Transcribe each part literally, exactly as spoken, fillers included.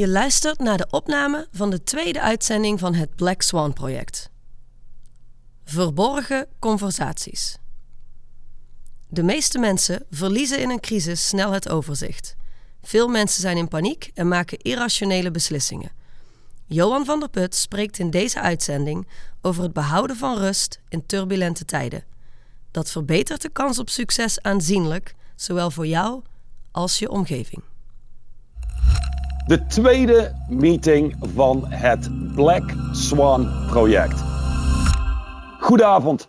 Je luistert naar de opname van de tweede uitzending van het Black Swan project. Verborgen conversaties. De meeste mensen verliezen in een crisis snel het overzicht. Veel mensen zijn in paniek en maken irrationele beslissingen. Johan van der Put spreekt in deze uitzending over het behouden van rust in turbulente tijden. Dat verbetert de kans op succes aanzienlijk, zowel voor jou als je omgeving. De tweede meeting van het Black Swan project. Goedenavond.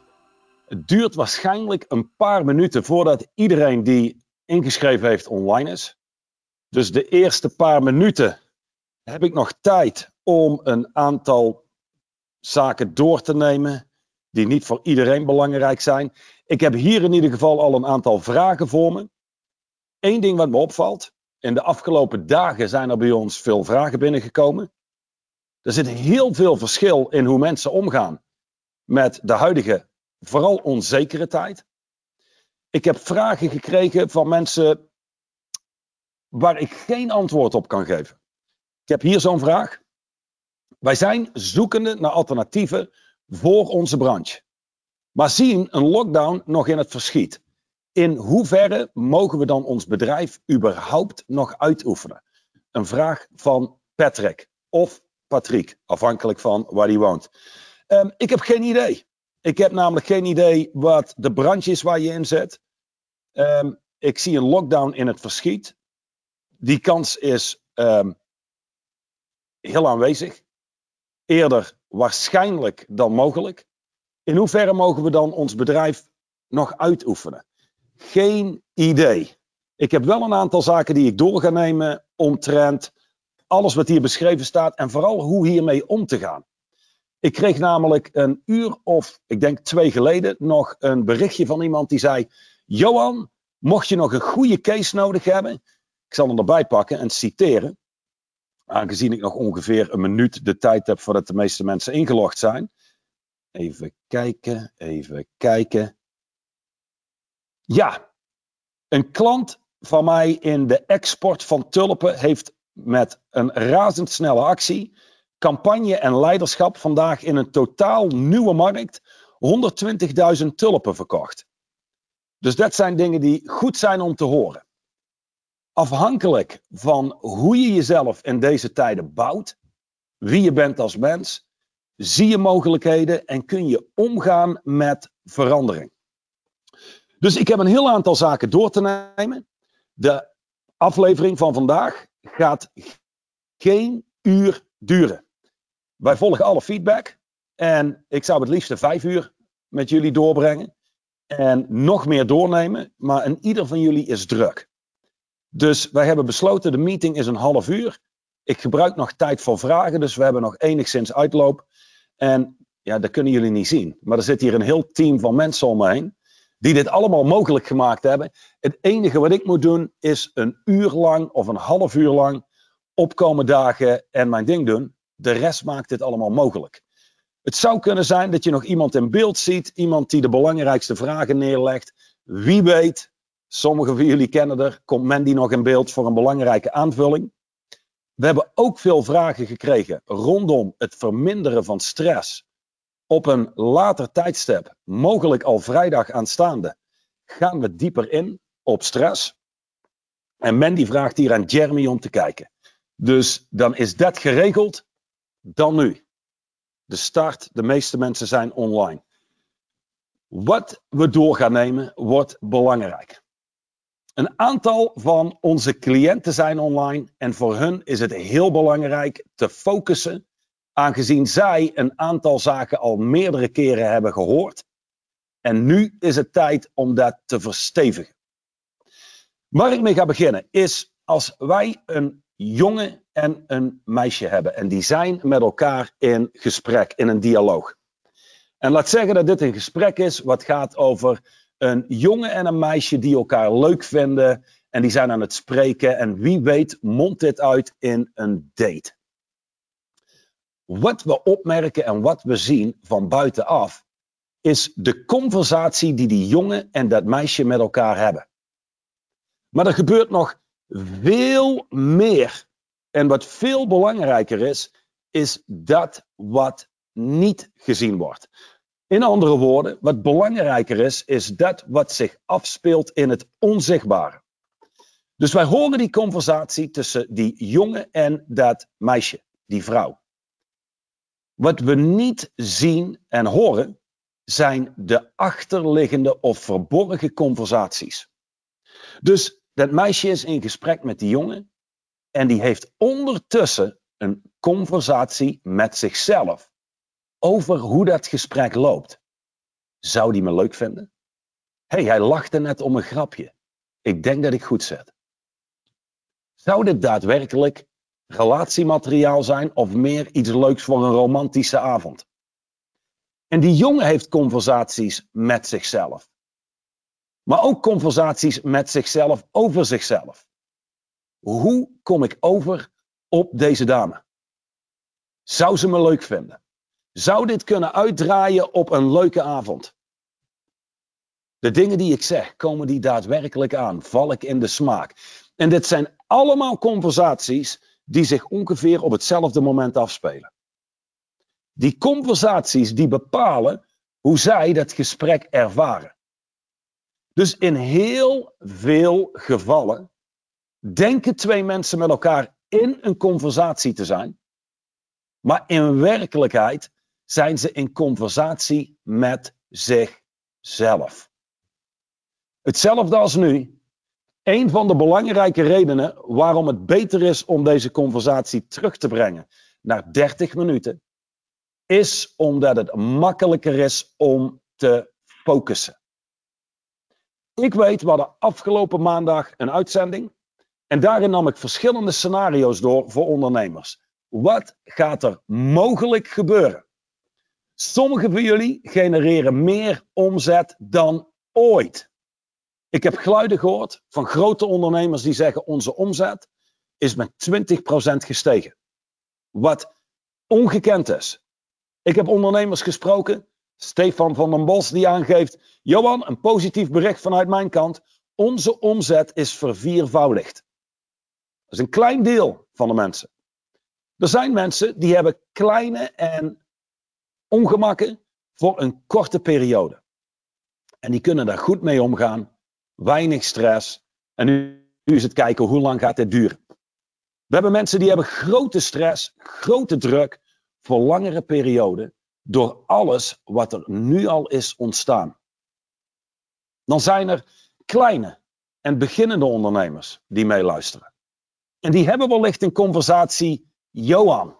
Het duurt waarschijnlijk een paar minuten voordat iedereen die ingeschreven heeft online is. Dus de eerste paar minuten heb ik nog tijd om een aantal zaken door te nemen die niet voor iedereen belangrijk zijn. Ik heb hier in ieder geval al een aantal vragen voor me. Eén ding wat me opvalt. In de afgelopen dagen zijn er bij ons veel vragen binnengekomen. Er zit heel veel verschil in hoe mensen omgaan met de huidige, vooral onzekere tijd. Ik heb vragen gekregen van mensen waar ik geen antwoord op kan geven. Ik heb hier zo'n vraag. Wij zijn zoekende naar alternatieven voor onze branche, maar zien een lockdown nog in het verschiet. In hoeverre mogen we dan ons bedrijf überhaupt nog uitoefenen? Een vraag van Patrick of Patrick, afhankelijk van waar hij woont. Um, ik heb geen idee. Ik heb namelijk geen idee wat de branche is waar je in zit. Um, ik zie een lockdown in het verschiet. Die kans is um, heel aanwezig. Eerder waarschijnlijk dan mogelijk. In hoeverre mogen we dan ons bedrijf nog uitoefenen? Geen idee. Ik heb wel een aantal zaken die ik door ga nemen omtrent alles wat hier beschreven staat en vooral hoe hiermee om te gaan. Ik kreeg namelijk een uur of ik denk twee geleden nog een berichtje van iemand die zei: Johan, mocht je nog een goede case nodig hebben, ik zal hem erbij pakken en citeren, aangezien ik nog ongeveer een minuut de tijd heb voordat de meeste mensen ingelogd zijn. Even kijken, even kijken. Ja, een klant van mij in de export van tulpen heeft met een razendsnelle actie, campagne en leiderschap vandaag in een totaal nieuwe markt honderdtwintigduizend tulpen verkocht. Dus dat zijn dingen die goed zijn om te horen. Afhankelijk van hoe je jezelf in deze tijden bouwt, wie je bent als mens, zie je mogelijkheden en kun je omgaan met verandering. Dus ik heb een heel aantal zaken door te nemen. De aflevering van vandaag gaat geen uur duren. Wij volgen alle feedback. En ik zou het liefst vijf uur met jullie doorbrengen. En nog meer doornemen. Maar een ieder van jullie is druk. Dus wij hebben besloten, de meeting is een half uur. Ik gebruik nog tijd voor vragen. Dus we hebben nog enigszins uitloop. En ja, dat kunnen jullie niet zien. Maar er zit hier een heel team van mensen om me heen die dit allemaal mogelijk gemaakt hebben. Het enige wat ik moet doen is een uur lang of een half uur lang opkomen dagen en mijn ding doen. De rest maakt dit allemaal mogelijk. Het zou kunnen zijn dat je nog iemand in beeld ziet, iemand die de belangrijkste vragen neerlegt. Wie weet, sommigen van jullie kennen er, komt Mandy nog in beeld voor een belangrijke aanvulling. We hebben ook veel vragen gekregen rondom het verminderen van stress. Op een later tijdstip, mogelijk al vrijdag aanstaande, gaan we dieper in op stress. En Mandy vraagt hier aan Jeremy om te kijken. Dus dan is dat geregeld. Dan nu. De start, de meeste mensen zijn online. Wat we door gaan nemen wordt belangrijk. Een aantal van onze cliënten zijn online en voor hun is het heel belangrijk te focussen, aangezien zij een aantal zaken al meerdere keren hebben gehoord. En nu is het tijd om dat te verstevigen. Waar ik mee ga beginnen is als wij een jongen en een meisje hebben. En die zijn met elkaar in gesprek, in een dialoog. En laat zeggen dat dit een gesprek is wat gaat over een jongen en een meisje die elkaar leuk vinden. En die zijn aan het spreken. En wie weet mondt dit uit in een date. Wat we opmerken en wat we zien van buitenaf is de conversatie die die jongen en dat meisje met elkaar hebben. Maar er gebeurt nog veel meer En wat veel belangrijker is, is dat wat niet gezien wordt. In andere woorden, wat belangrijker is, is dat wat zich afspeelt in het onzichtbare. Dus wij horen die conversatie tussen die jongen en dat meisje, die vrouw. Wat we niet zien en horen, zijn de achterliggende of verborgen conversaties. Dus dat meisje is in gesprek met die jongen en die heeft ondertussen een conversatie met zichzelf over hoe dat gesprek loopt. Zou die me leuk vinden? Hé, hey, hij lachte net om een grapje. Ik denk dat ik goed zit. Zou dit daadwerkelijk relatiemateriaal zijn of meer iets leuks voor een romantische avond? En die jongen heeft conversaties met zichzelf. Maar ook conversaties met zichzelf over zichzelf. Hoe kom ik over op deze dame? Zou ze me leuk vinden? Zou dit kunnen uitdraaien op een leuke avond? De dingen die ik zeg, komen die daadwerkelijk aan? Val ik in de smaak? En dit zijn allemaal conversaties die zich ongeveer op hetzelfde moment afspelen. Die conversaties die bepalen hoe zij dat gesprek ervaren. Dus in heel veel gevallen denken twee mensen met elkaar in een conversatie te zijn, maar in werkelijkheid zijn ze in conversatie met zichzelf. Hetzelfde als nu. Een van de belangrijke redenen waarom het beter is om deze conversatie terug te brengen naar dertig minuten, is omdat het makkelijker is om te focussen. Ik weet, we hadden afgelopen maandag een uitzending en daarin nam ik verschillende scenario's door voor ondernemers. Wat gaat er mogelijk gebeuren? Sommigen van jullie genereren meer omzet dan ooit. Ik heb geluiden gehoord van grote ondernemers die zeggen onze omzet is met twintig procent gestegen. Wat ongekend is. Ik heb ondernemers gesproken, Stefan van den Bos die aangeeft, Johan, een positief bericht vanuit mijn kant, onze omzet is verviervoudigd. Dat is een klein deel van de mensen. Er zijn mensen die hebben kleine en ongemakken voor een korte periode. En die kunnen daar goed mee omgaan, weinig stress. En nu is het kijken, hoe lang gaat dit duren? We hebben mensen die hebben grote stress, grote druk, voor langere perioden, door alles wat er nu al is ontstaan. Dan zijn er kleine en beginnende ondernemers die meeluisteren. En die hebben wellicht een conversatie, Johan,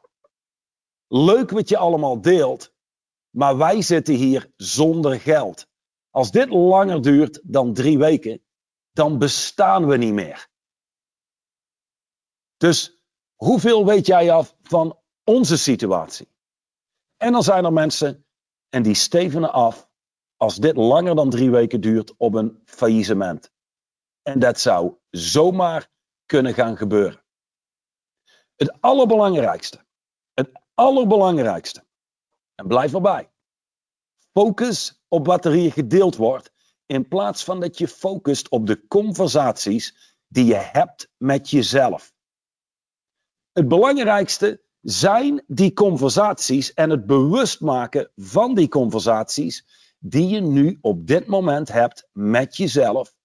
leuk wat je allemaal deelt, maar wij zitten hier zonder geld. Als dit langer duurt dan drie weken, dan bestaan we niet meer. Dus hoeveel weet jij af van onze situatie? En dan zijn er mensen en die stevenen af als dit langer dan drie weken duurt op een faillissement. En dat zou zomaar kunnen gaan gebeuren. Het allerbelangrijkste, het allerbelangrijkste, en blijf erbij. Focus op wat er hier gedeeld wordt, in plaats van dat je focust op de conversaties die je hebt met jezelf. Het belangrijkste zijn die conversaties en het bewust maken van die conversaties die je nu op dit moment hebt met jezelf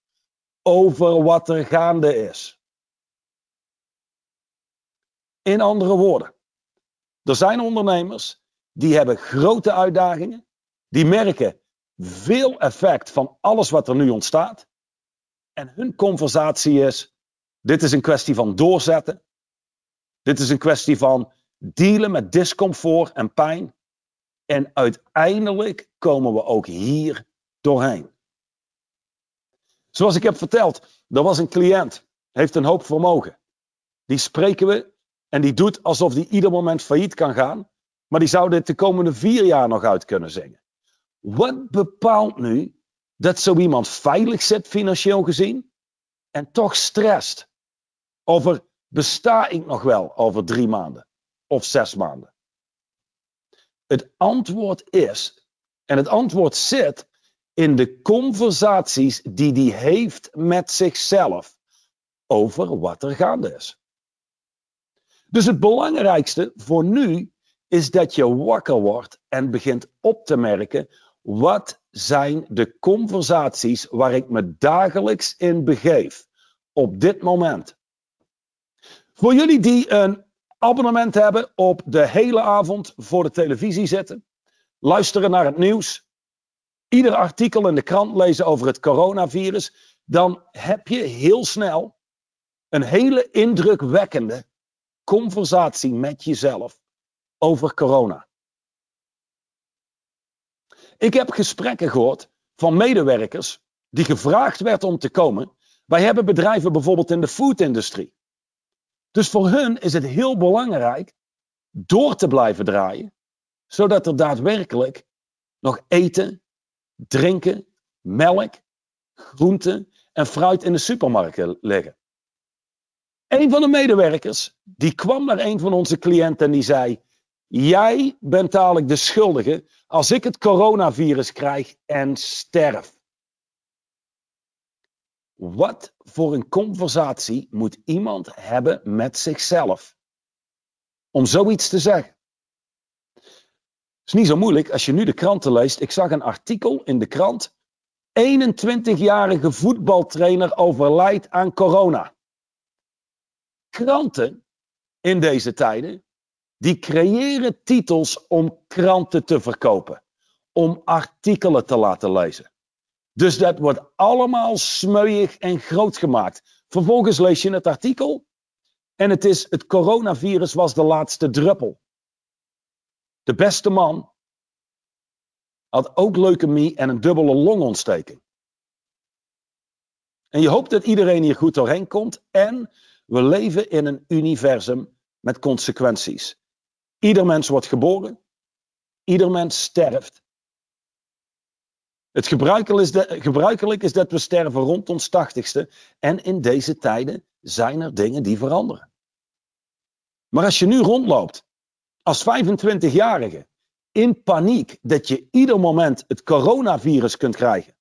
over wat er gaande is. In andere woorden, er zijn ondernemers die hebben grote uitdagingen, die merken veel effect van alles wat er nu ontstaat en hun conversatie is, dit is een kwestie van doorzetten, dit is een kwestie van dealen met discomfort en pijn. En uiteindelijk komen we ook hier doorheen. Zoals ik heb verteld, er was een cliënt, heeft een hoop vermogen. Die spreken we en die doet alsof die ieder moment failliet kan gaan. Maar die zou dit de komende vier jaar nog uit kunnen zingen. Wat bepaalt nu dat zo iemand veilig zit financieel gezien en toch stresst? Over besta ik nog wel over drie maanden? Of zes maanden? Het antwoord is, en het antwoord zit in de conversaties die hij heeft met zichzelf over wat er gaande is. Dus het belangrijkste voor nu is dat je wakker wordt en begint op te merken: wat zijn de conversaties waar ik me dagelijks in begeef op dit moment? Voor jullie die een abonnement hebben op de hele avond voor de televisie zitten, luisteren naar het nieuws, ieder artikel in de krant lezen over het coronavirus, dan heb je heel snel een hele indrukwekkende conversatie met jezelf over corona. Ik heb gesprekken gehoord van medewerkers die gevraagd werd om te komen. Wij hebben bedrijven bijvoorbeeld in de foodindustrie. Dus voor hun is het heel belangrijk door te blijven draaien, zodat er daadwerkelijk nog eten, drinken, melk, groenten en fruit in de supermarkten liggen. Een van de medewerkers die kwam naar een van onze cliënten en die zei: jij bent dadelijk de schuldige als ik het coronavirus krijg en sterf. Wat voor een conversatie moet iemand hebben met zichzelf om zoiets te zeggen? Het is niet zo moeilijk als je nu de kranten leest. Ik zag een artikel in de krant. eenentwintigjarige voetbaltrainer overlijdt aan corona. Kranten in deze tijden, die creëren titels om kranten te verkopen, om artikelen te laten lezen. Dus dat wordt allemaal smeuïg en groot gemaakt. Vervolgens lees je het artikel en het is: het coronavirus was de laatste druppel. De beste man had ook leukemie en een dubbele longontsteking. En je hoopt dat iedereen hier goed doorheen komt. En we leven in een universum met consequenties. Ieder mens wordt geboren. Ieder mens sterft. Het gebruikelijk is dat we sterven rond ons tachtigste. En in deze tijden zijn er dingen die veranderen. Maar als je nu rondloopt als vijfentwintigjarige in paniek dat je ieder moment het coronavirus kunt krijgen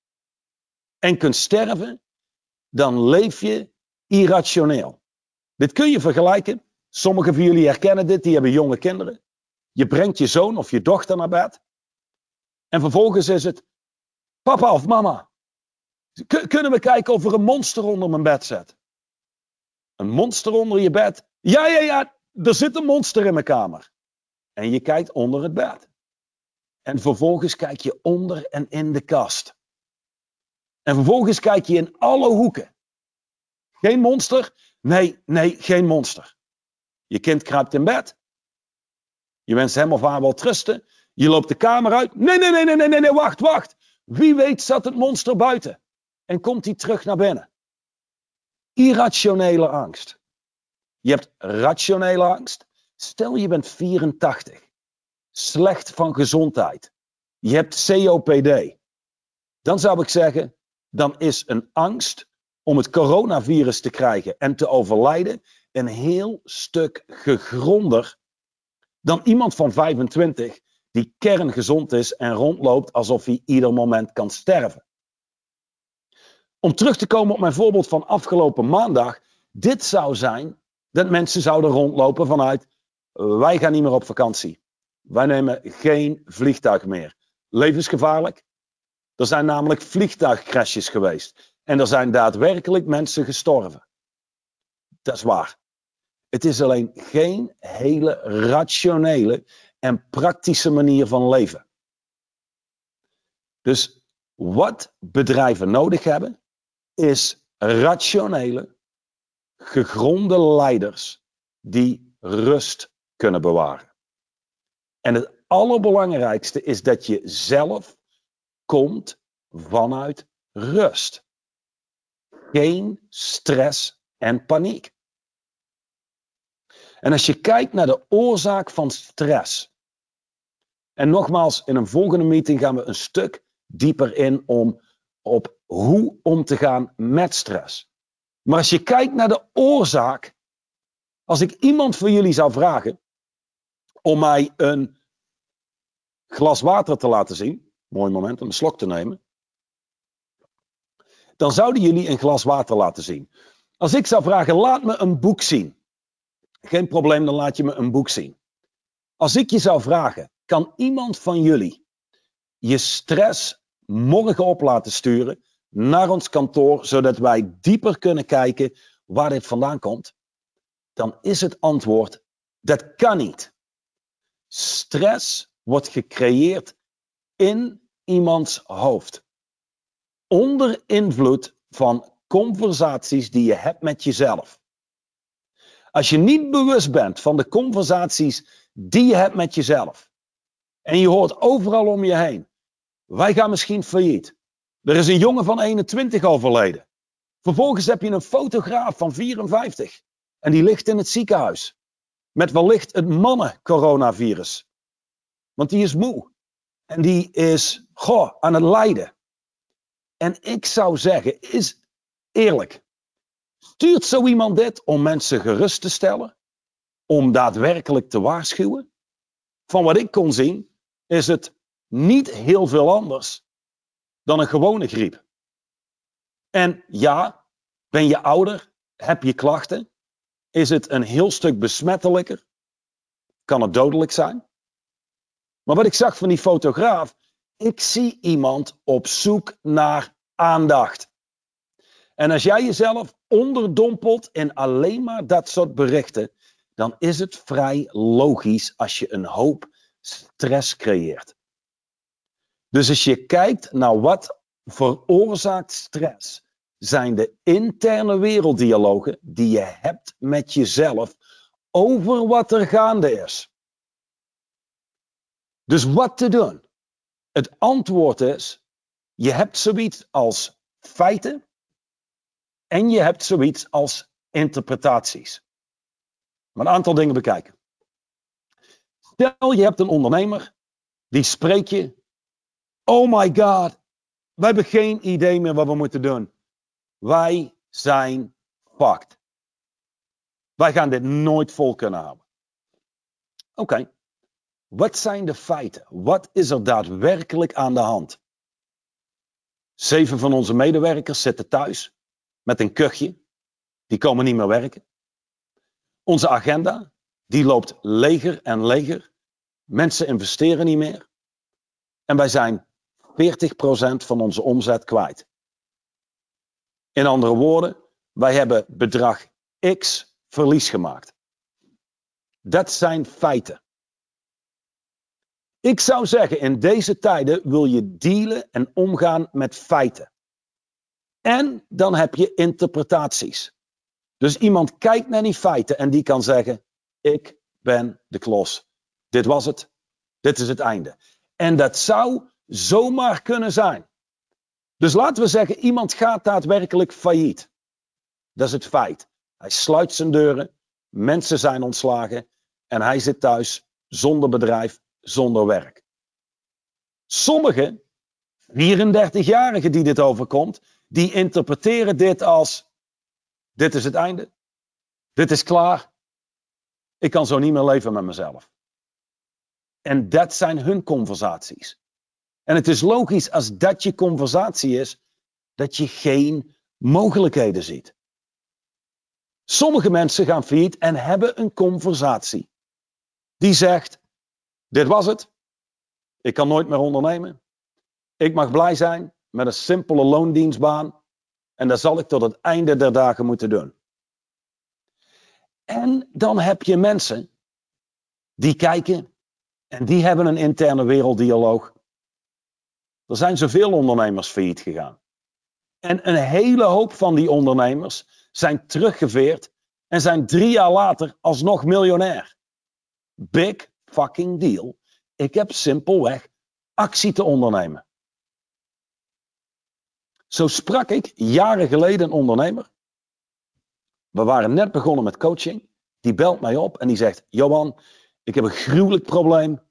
en kunt sterven, dan leef je irrationeel. Dit kun je vergelijken. Sommigen van jullie herkennen dit, die hebben jonge kinderen. Je brengt je zoon of je dochter naar bed. En vervolgens is het: papa of mama, kunnen we kijken of er een monster onder mijn bed zit? Een monster onder je bed? Ja, ja, ja, er zit een monster in mijn kamer. En je kijkt onder het bed. En vervolgens kijk je onder en in de kast. En vervolgens kijk je in alle hoeken. Geen monster? Nee, nee, geen monster. Je kind kruipt in bed. Je wenst hem of haar wel trusten. Je loopt de kamer uit. Nee, nee, nee, nee, nee, nee, wacht, wacht. Wie weet zat het monster buiten. En komt hij terug naar binnen. Irrationele angst. Je hebt rationele angst. Stel je bent vierentachtig. Slecht van gezondheid. Je hebt C O P D. Dan zou ik zeggen, dan is een angst om het coronavirus te krijgen en te overlijden een heel stuk gegronder dan iemand van vijfentwintig die kerngezond is en rondloopt alsof hij ieder moment kan sterven. Om terug te komen op mijn voorbeeld van afgelopen maandag, dit zou zijn dat mensen zouden rondlopen vanuit: wij gaan niet meer op vakantie. Wij nemen geen vliegtuig meer. Levensgevaarlijk. Er zijn namelijk vliegtuigcrashes geweest. En er zijn daadwerkelijk mensen gestorven. Dat is waar. Het is alleen geen hele rationele en praktische manier van leven. Dus wat bedrijven nodig hebben, is rationele, gegronde leiders die rust kunnen bewaren. En het allerbelangrijkste is dat je zelf komt vanuit rust. Geen stress en paniek. En als je kijkt naar de oorzaak van stress. En nogmaals, in een volgende meeting gaan we een stuk dieper in om, op hoe om te gaan met stress. Maar als je kijkt naar de oorzaak. Als ik iemand van jullie zou vragen om mij een glas water te laten zien. Mooi moment om een slok te nemen. Dan zouden jullie een glas water laten zien. Als ik zou vragen, laat me een boek zien. geen probleem, dan laat je me een boek zien. Als ik je zou vragen, kan iemand van jullie je stress morgen op laten sturen naar ons kantoor, zodat wij dieper kunnen kijken waar dit vandaan komt? Dan is het antwoord, dat kan niet. Stress wordt gecreëerd in iemands hoofd. Onder invloed van conversaties die je hebt met jezelf. Als je niet bewust bent van de conversaties die je hebt met jezelf. En je hoort overal om je heen. Wij gaan misschien failliet. Er is een jongen van eenentwintig overleden. Vervolgens heb je een fotograaf van vierenvijftig. En die ligt in het ziekenhuis. Met wellicht het mannen-coronavirus. Want die is moe. En die is, goh, aan het lijden. En ik zou zeggen, is eerlijk. Stuurt zo iemand dit om mensen gerust te stellen? Om daadwerkelijk te waarschuwen? Van wat ik kon zien, is het niet heel veel anders dan een gewone griep. En ja, ben je ouder, heb je klachten, is het een heel stuk besmettelijker, kan het dodelijk zijn. Maar wat ik zag van die fotograaf, ik zie iemand op zoek naar aandacht. En als jij jezelf onderdompelt in alleen maar dat soort berichten, dan is het vrij logisch als je een hoop stress creëert. Dus als je kijkt naar wat veroorzaakt stress, zijn de interne werelddialogen die je hebt met jezelf over wat er gaande is. Dus wat te doen? Het antwoord is, je hebt zoiets als feiten en je hebt zoiets als interpretaties. Maar een aantal dingen bekijken. Stel, je hebt een ondernemer, die spreekt je. Oh my god, we hebben geen idee meer wat we moeten doen. Wij zijn fucked. Wij gaan dit nooit vol kunnen houden. Oké, okay. Wat zijn de feiten? Wat is er daadwerkelijk aan de hand? Zeven van onze medewerkers zitten thuis met een kuchje. Die komen niet meer werken. Onze agenda, die loopt leger en leger. Mensen investeren niet meer. En wij zijn veertig procent van onze omzet kwijt. In andere woorden, wij hebben bedrag X verlies gemaakt. Dat zijn feiten. Ik zou zeggen, in deze tijden wil je dealen en omgaan met feiten. En dan heb je interpretaties. Dus iemand kijkt naar die feiten en die kan zeggen, ik ben de klos. Dit was het. Dit is het einde. En dat zou zomaar kunnen zijn. Dus laten we zeggen, iemand gaat daadwerkelijk failliet. Dat is het feit. Hij sluit zijn deuren, mensen zijn ontslagen en hij zit thuis zonder bedrijf, zonder werk. Sommigen, vierendertigjarigen die dit overkomt, die interpreteren dit als, dit is het einde, dit is klaar, ik kan zo niet meer leven met mezelf. En dat zijn hun conversaties. En het is logisch als dat je conversatie is, dat je geen mogelijkheden ziet. Sommige mensen gaan failliet en hebben een conversatie. Die zegt, dit was het, ik kan nooit meer ondernemen. Ik mag blij zijn met een simpele loondienstbaan en dat zal ik tot het einde der dagen moeten doen. En dan heb je mensen die kijken en die hebben een interne werelddialoog. Er zijn zoveel ondernemers failliet gegaan. En een hele hoop van die ondernemers zijn teruggeveerd en zijn drie jaar later alsnog miljonair. Big fucking deal. Ik heb simpelweg actie te ondernemen. Zo sprak ik jaren geleden een ondernemer. We waren net begonnen met coaching. Die belt mij op en die zegt, Johan, ik heb een gruwelijk probleem.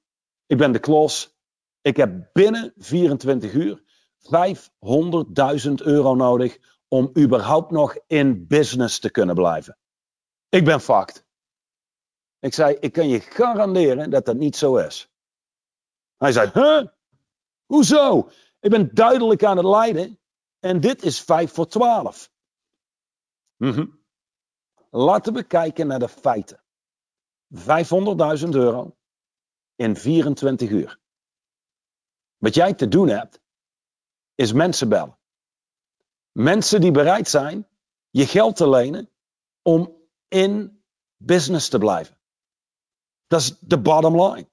Ik ben de klos. Ik heb binnen vierentwintig uur vijfhonderdduizend euro nodig om überhaupt nog in business te kunnen blijven. Ik ben fucked. Ik zei, ik kan je garanderen dat dat niet zo is. Hij zei, huh? Hoezo? Ik ben duidelijk aan het lijden en dit is vijf voor twaalf. Mm-hmm. Laten we kijken naar de feiten. vijfhonderdduizend euro in vierentwintig uur. Wat jij te doen hebt, is mensen bellen. Mensen die bereid zijn je geld te lenen om in business te blijven. Dat is de bottom line.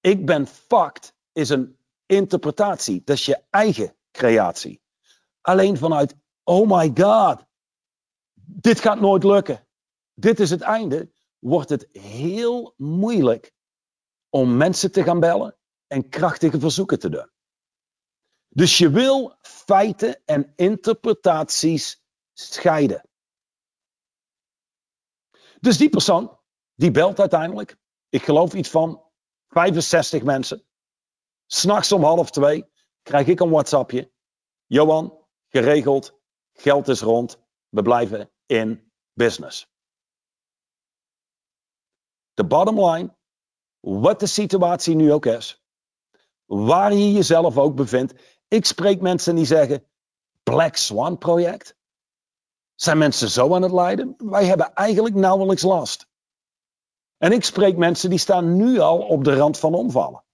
Ik ben fucked is een interpretatie. Dat is je eigen creatie. Alleen vanuit, oh my god, dit gaat nooit lukken. Dit is het einde. Wordt het heel moeilijk om mensen te gaan bellen en krachtige verzoeken te doen. Dus je wil feiten en interpretaties scheiden. Dus die persoon, die belt uiteindelijk, ik geloof iets van vijfenzestig mensen. 'S Nachts om half twee krijg ik een WhatsAppje. Johan, geregeld, geld is rond, we blijven in business. De bottom line, wat de situatie nu ook is, waar je jezelf ook bevindt. Ik spreek mensen die zeggen, Black Swan project. Zijn mensen zo aan het lijden? Wij hebben eigenlijk nauwelijks last. En ik spreek mensen die staan nu al op de rand van omvallen.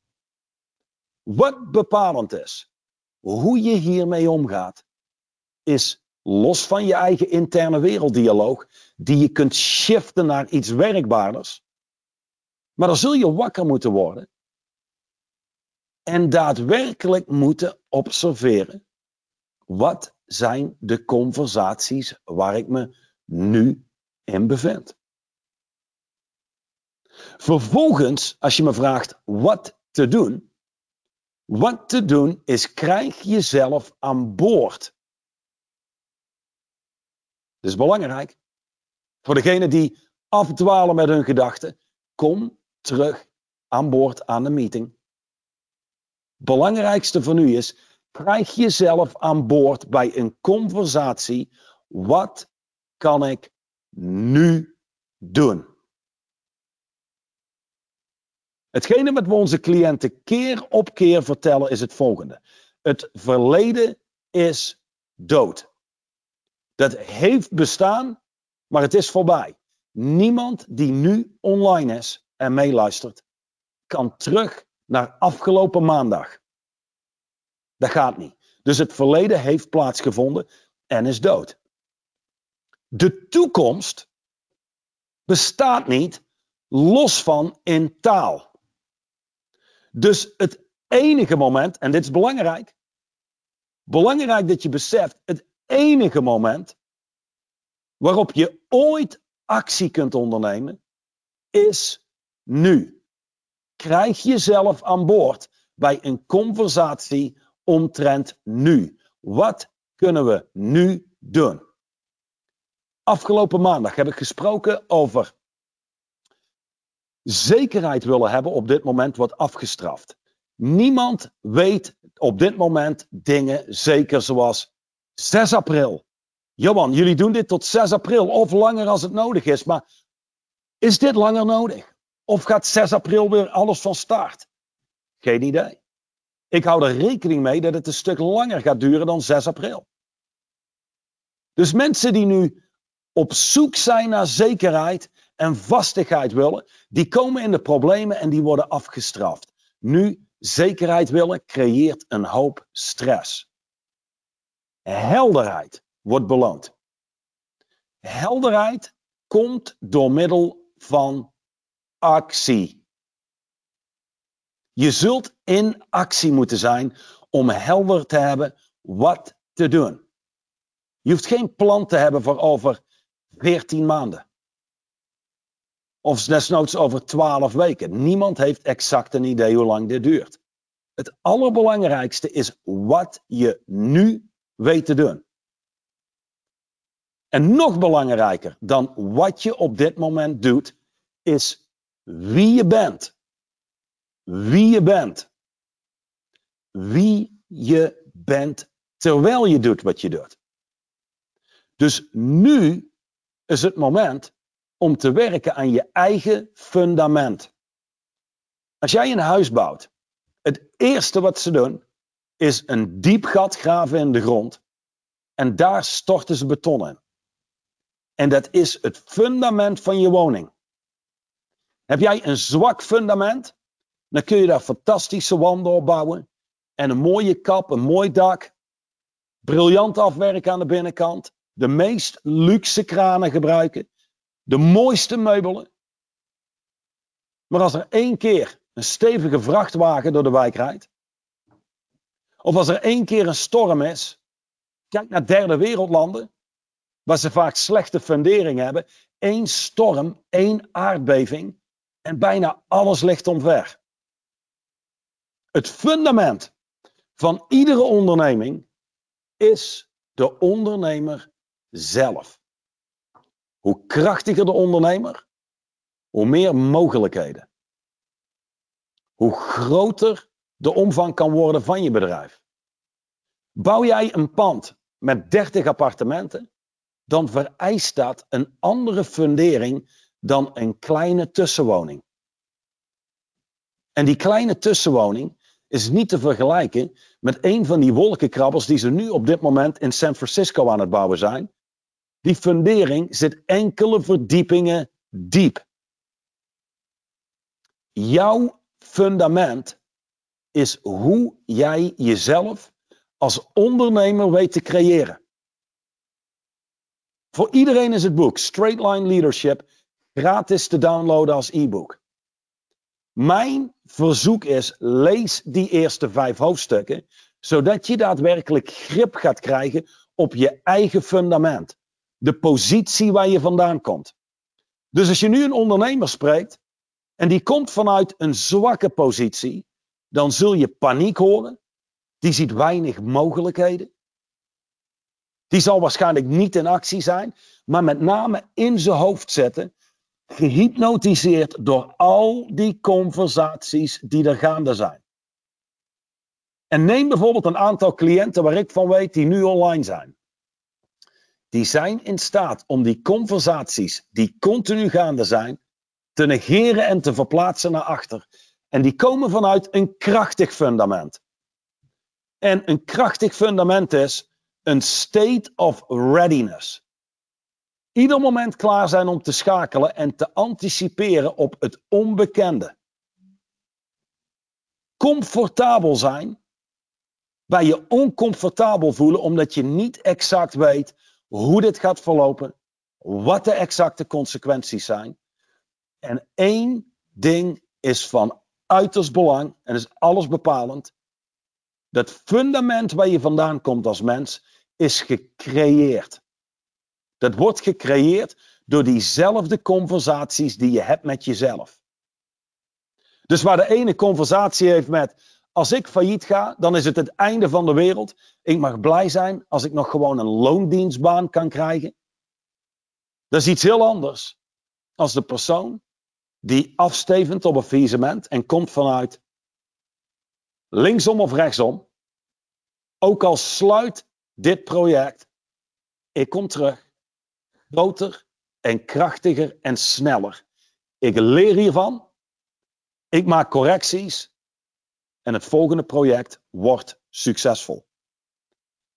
Wat bepalend is, hoe je hiermee omgaat, is los van je eigen interne werelddialoog, die je kunt shiften naar iets werkbaarders. Maar dan zul je wakker moeten worden en daadwerkelijk moeten observeren. Wat zijn de conversaties waar ik me nu in bevind? Vervolgens, als je me vraagt wat te doen, wat te doen is krijg jezelf aan boord. Dat is belangrijk. Voor degenen die afdwalen met hun gedachten, kom terug aan boord aan de meeting. Belangrijkste van u is, krijg jezelf aan boord bij een conversatie. Wat kan ik nu doen? Hetgene wat we onze cliënten keer op keer vertellen is het volgende. Het verleden is dood. Dat heeft bestaan, maar het is voorbij. Niemand die nu online is en meeluistert, kan terug naar afgelopen maandag. Dat gaat niet. Dus het verleden heeft plaatsgevonden en is dood. De toekomst bestaat niet los van in taal. Dus het enige moment, en dit is belangrijk, belangrijk dat je beseft, het enige moment waarop je ooit actie kunt ondernemen, is nu. Krijg jezelf aan boord bij een conversatie omtrent nu. Wat kunnen we nu doen? Afgelopen maandag heb ik gesproken over zekerheid willen hebben op dit moment wordt afgestraft. Niemand weet op dit moment dingen zeker zoals zes april. Johan, jullie doen dit tot zes april of langer als het nodig is. Maar is dit langer nodig? Of gaat zes april weer alles van start? Geen idee. Ik hou er rekening mee dat het een stuk langer gaat duren dan zes april. Dus mensen die nu op zoek zijn naar zekerheid en vastigheid willen, die komen in de problemen en die worden afgestraft. Nu, zekerheid willen creëert een hoop stress. Helderheid wordt beloond. Helderheid komt door middel van actie. Je zult in actie moeten zijn om helder te hebben wat te doen. Je hoeft geen plan te hebben voor over veertien maanden. Of desnoods over twaalf weken. Niemand heeft exact een idee hoe lang dit duurt. Het allerbelangrijkste is wat je nu weet te doen. En nog belangrijker dan wat je op dit moment doet, is wie je bent. Wie je bent. Wie je bent terwijl je doet wat je doet. Dus nu is het moment om te werken aan je eigen fundament. Als jij een huis bouwt, het eerste wat ze doen is een diep gat graven in de grond en daar storten ze beton in. En dat is het fundament van je woning. Heb jij een zwak fundament, dan kun je daar fantastische wanden op bouwen. En een mooie kap, een mooi dak. Briljant afwerk aan de binnenkant. De meest luxe kranen gebruiken. De mooiste meubelen. Maar als er één keer een stevige vrachtwagen door de wijk rijdt. Of als er één keer een storm is. Kijk naar derde wereldlanden. Waar ze vaak slechte fundering hebben. Eén storm, één aardbeving. En bijna alles ligt omver. Het fundament van iedere onderneming is de ondernemer zelf. Hoe krachtiger de ondernemer, hoe meer mogelijkheden. Hoe groter de omvang kan worden van je bedrijf. Bouw jij een pand met dertig appartementen, dan vereist dat een andere fundering dan een kleine tussenwoning. En die kleine tussenwoning is niet te vergelijken met een van die wolkenkrabbers die ze nu op dit moment in San Francisco aan het bouwen zijn. Die fundering zit enkele verdiepingen diep. Jouw fundament is hoe jij jezelf als ondernemer weet te creëren. Voor iedereen is het boek Straight Line Leadership gratis te downloaden als e-book. Mijn verzoek is, lees die eerste vijf hoofdstukken, zodat je daadwerkelijk grip gaat krijgen op je eigen fundament. De positie waar je vandaan komt. Dus als je nu een ondernemer spreekt en die komt vanuit een zwakke positie, dan zul je paniek horen. Die ziet weinig mogelijkheden. Die zal waarschijnlijk niet in actie zijn, maar met name in zijn hoofd zetten. Gehypnotiseerd door al die conversaties die er gaande zijn. En neem bijvoorbeeld een aantal cliënten waar ik van weet die nu online zijn. Die zijn in staat om die conversaties die continu gaande zijn te negeren en te verplaatsen naar achter. En die komen vanuit een krachtig fundament. En een krachtig fundament is een state of readiness. Ieder moment klaar zijn om te schakelen en te anticiperen op het onbekende. Comfortabel zijn bij je oncomfortabel voelen omdat je niet exact weet hoe dit gaat verlopen, wat de exacte consequenties zijn. En één ding is van uiterst belang en is alles bepalend. Dat fundament waar je vandaan komt als mens is gecreëerd. Dat wordt gecreëerd door diezelfde conversaties die je hebt met jezelf. Dus waar de ene conversatie heeft met, als ik failliet ga, dan is het het einde van de wereld. Ik mag blij zijn als ik nog gewoon een loondienstbaan kan krijgen. Dat is iets heel anders als de persoon die afstevend op een faillissement en komt vanuit linksom of rechtsom. Ook al sluit dit project, ik kom terug. Groter en krachtiger en sneller. Ik leer hiervan. Ik maak correcties. En het volgende project wordt succesvol.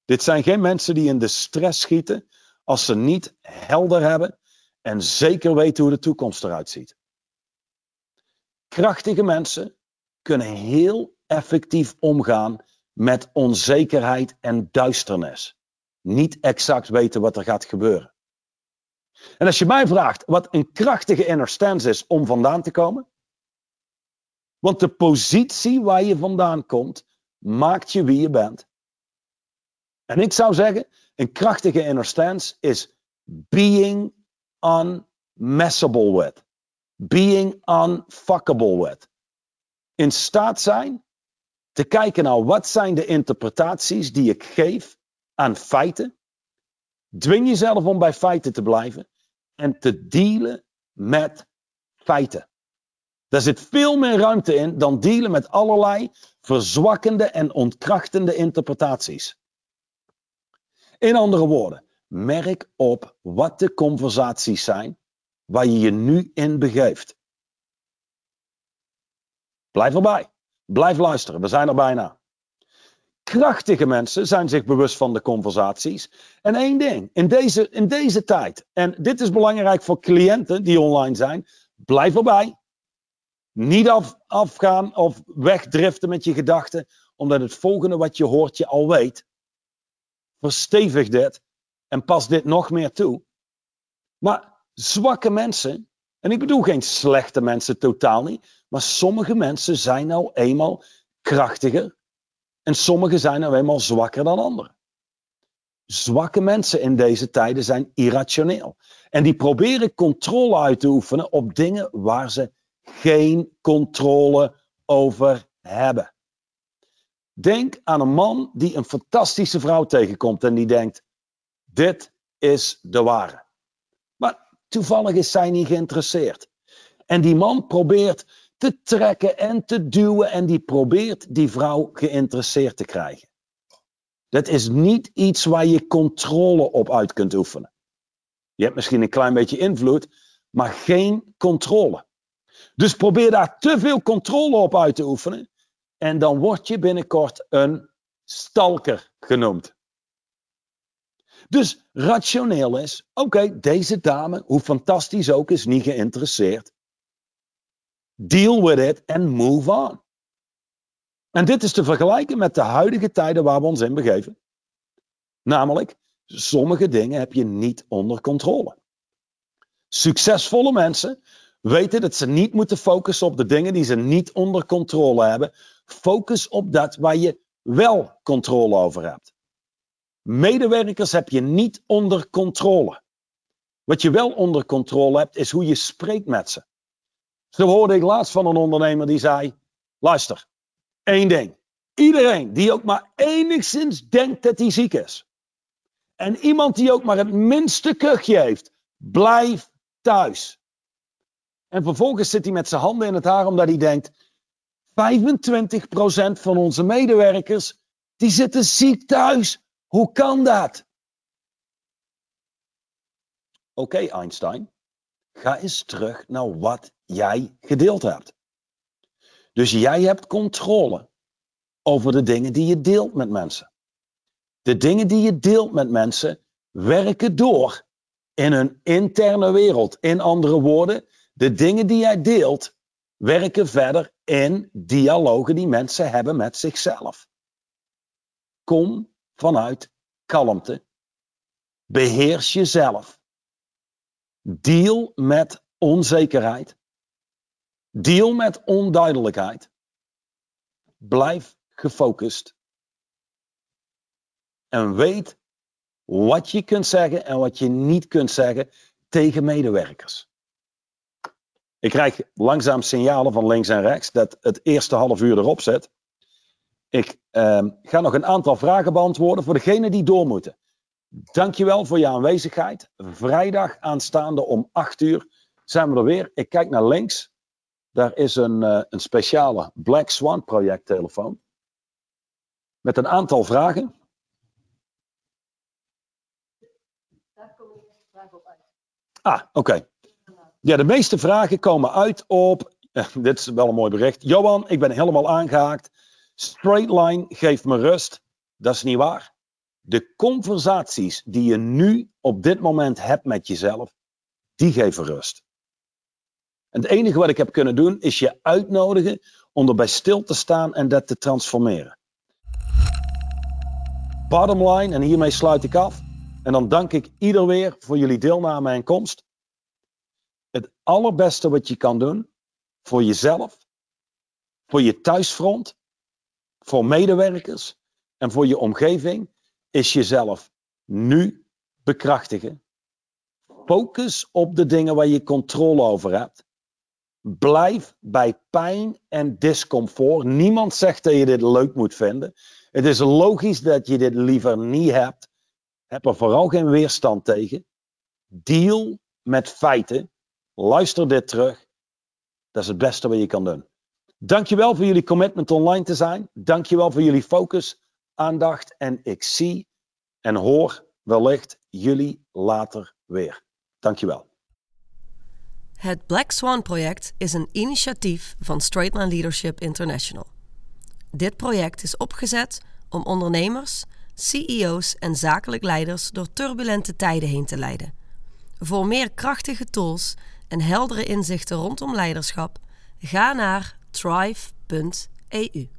Dit zijn geen mensen die in de stress schieten als ze niet helder hebben en zeker weten hoe de toekomst eruit ziet. Krachtige mensen kunnen heel effectief omgaan met onzekerheid en duisternis. Niet exact weten wat er gaat gebeuren. En als je mij vraagt wat een krachtige inner stance is om vandaan te komen. Want de positie waar je vandaan komt, maakt je wie je bent. En ik zou zeggen, een krachtige inner stance is being unmessable with. Being unfuckable with. In staat zijn te kijken naar wat zijn de interpretaties die ik geef aan feiten. Dwing jezelf om bij feiten te blijven en te dealen met feiten. Daar zit veel meer ruimte in dan dealen met allerlei verzwakkende en ontkrachtende interpretaties. In andere woorden, merk op wat de conversaties zijn waar je je nu in begeeft. Blijf erbij. Blijf luisteren. We zijn er bijna. Krachtige mensen zijn zich bewust van de conversaties. En één ding, in deze, in deze tijd, en dit is belangrijk voor cliënten die online zijn, blijf erbij, Niet af, afgaan of wegdriften met je gedachten, omdat het volgende wat je hoort je al weet. Verstevig dit en pas dit nog meer toe. Maar zwakke mensen, en ik bedoel geen slechte mensen totaal niet, maar sommige mensen zijn nou eenmaal krachtiger en sommige zijn nou eenmaal zwakker dan anderen. Zwakke mensen in deze tijden zijn irrationeel. En die proberen controle uit te oefenen op dingen waar ze geen controle over hebben. Denk aan een man die een fantastische vrouw tegenkomt en die denkt, dit is de ware. Maar toevallig is zij niet geïnteresseerd. En die man probeert te trekken en te duwen en die probeert die vrouw geïnteresseerd te krijgen. Dat is niet iets waar je controle op uit kunt oefenen. Je hebt misschien een klein beetje invloed, maar geen controle. Dus probeer daar te veel controle op uit te oefenen en dan word je binnenkort een stalker genoemd. Dus rationeel is, oké, okay, deze dame, hoe fantastisch ook, is niet geïnteresseerd. Deal with it and move on. En dit is te vergelijken met de huidige tijden waar we ons in begeven. Namelijk, sommige dingen heb je niet onder controle. Succesvolle mensen weten dat ze niet moeten focussen op de dingen die ze niet onder controle hebben. Focus op dat waar je wel controle over hebt. Medewerkers heb je niet onder controle. Wat je wel onder controle hebt, is hoe je spreekt met ze. Zo hoorde ik laatst van een ondernemer die zei, luister, één ding. Iedereen die ook maar enigszins denkt dat hij ziek is. En iemand die ook maar het minste kuchje heeft, blijf thuis. En vervolgens zit hij met zijn handen in het haar omdat hij denkt, vijfentwintig procent van onze medewerkers, die zitten ziek thuis. Hoe kan dat? Oké, okay, Einstein, ga eens terug naar wat jij gedeeld hebt. Dus jij hebt controle over de dingen die je deelt met mensen. De dingen die je deelt met mensen werken door in hun interne wereld. In andere woorden, de dingen die jij deelt werken verder in dialogen die mensen hebben met zichzelf. Kom vanuit kalmte. Beheers jezelf. Deal met onzekerheid. Deal met onduidelijkheid. Blijf gefocust. En weet wat je kunt zeggen en wat je niet kunt zeggen tegen medewerkers. Ik krijg langzaam signalen van links en rechts dat het eerste half uur erop zit. Ik eh, ga nog een aantal vragen beantwoorden voor degenen die door moeten. Dankjewel voor je aanwezigheid. Vrijdag aanstaande om acht uur zijn we er weer. Ik kijk naar links. Daar is een, uh, een speciale Black Swan projecttelefoon met een aantal vragen. Daar komen de vragen op uit. Ah, oké. Okay. Ja, de meeste vragen komen uit op, uh, dit is wel een mooi bericht. Johan, ik ben helemaal aangehaakt. Straight Line geeft me rust. Dat is niet waar. De conversaties die je nu op dit moment hebt met jezelf, die geven rust. En het enige wat ik heb kunnen doen, is je uitnodigen om erbij stil te staan en dat te transformeren. Bottom line, en hiermee sluit ik af. En dan dank ik ieder weer voor jullie deelname en komst. Het allerbeste wat je kan doen, voor jezelf, voor je thuisfront, voor medewerkers en voor je omgeving, is jezelf nu bekrachtigen. Focus op de dingen waar je controle over hebt. Blijf bij pijn en discomfort. Niemand zegt dat je dit leuk moet vinden. Het is logisch dat je dit liever niet hebt. Heb er vooral geen weerstand tegen. Deal met feiten. Luister dit terug. Dat is het beste wat je kan doen. Dankjewel voor jullie commitment online te zijn. Dankjewel voor jullie focus, aandacht. En ik zie en hoor wellicht jullie later weer. Dankjewel. Het Black Swan project is een initiatief van Straight Line Leadership International. Dit project is opgezet om ondernemers, C E O's en zakelijk leiders door turbulente tijden heen te leiden. Voor meer krachtige tools en heldere inzichten rondom leiderschap Ga naar thrive punt e u.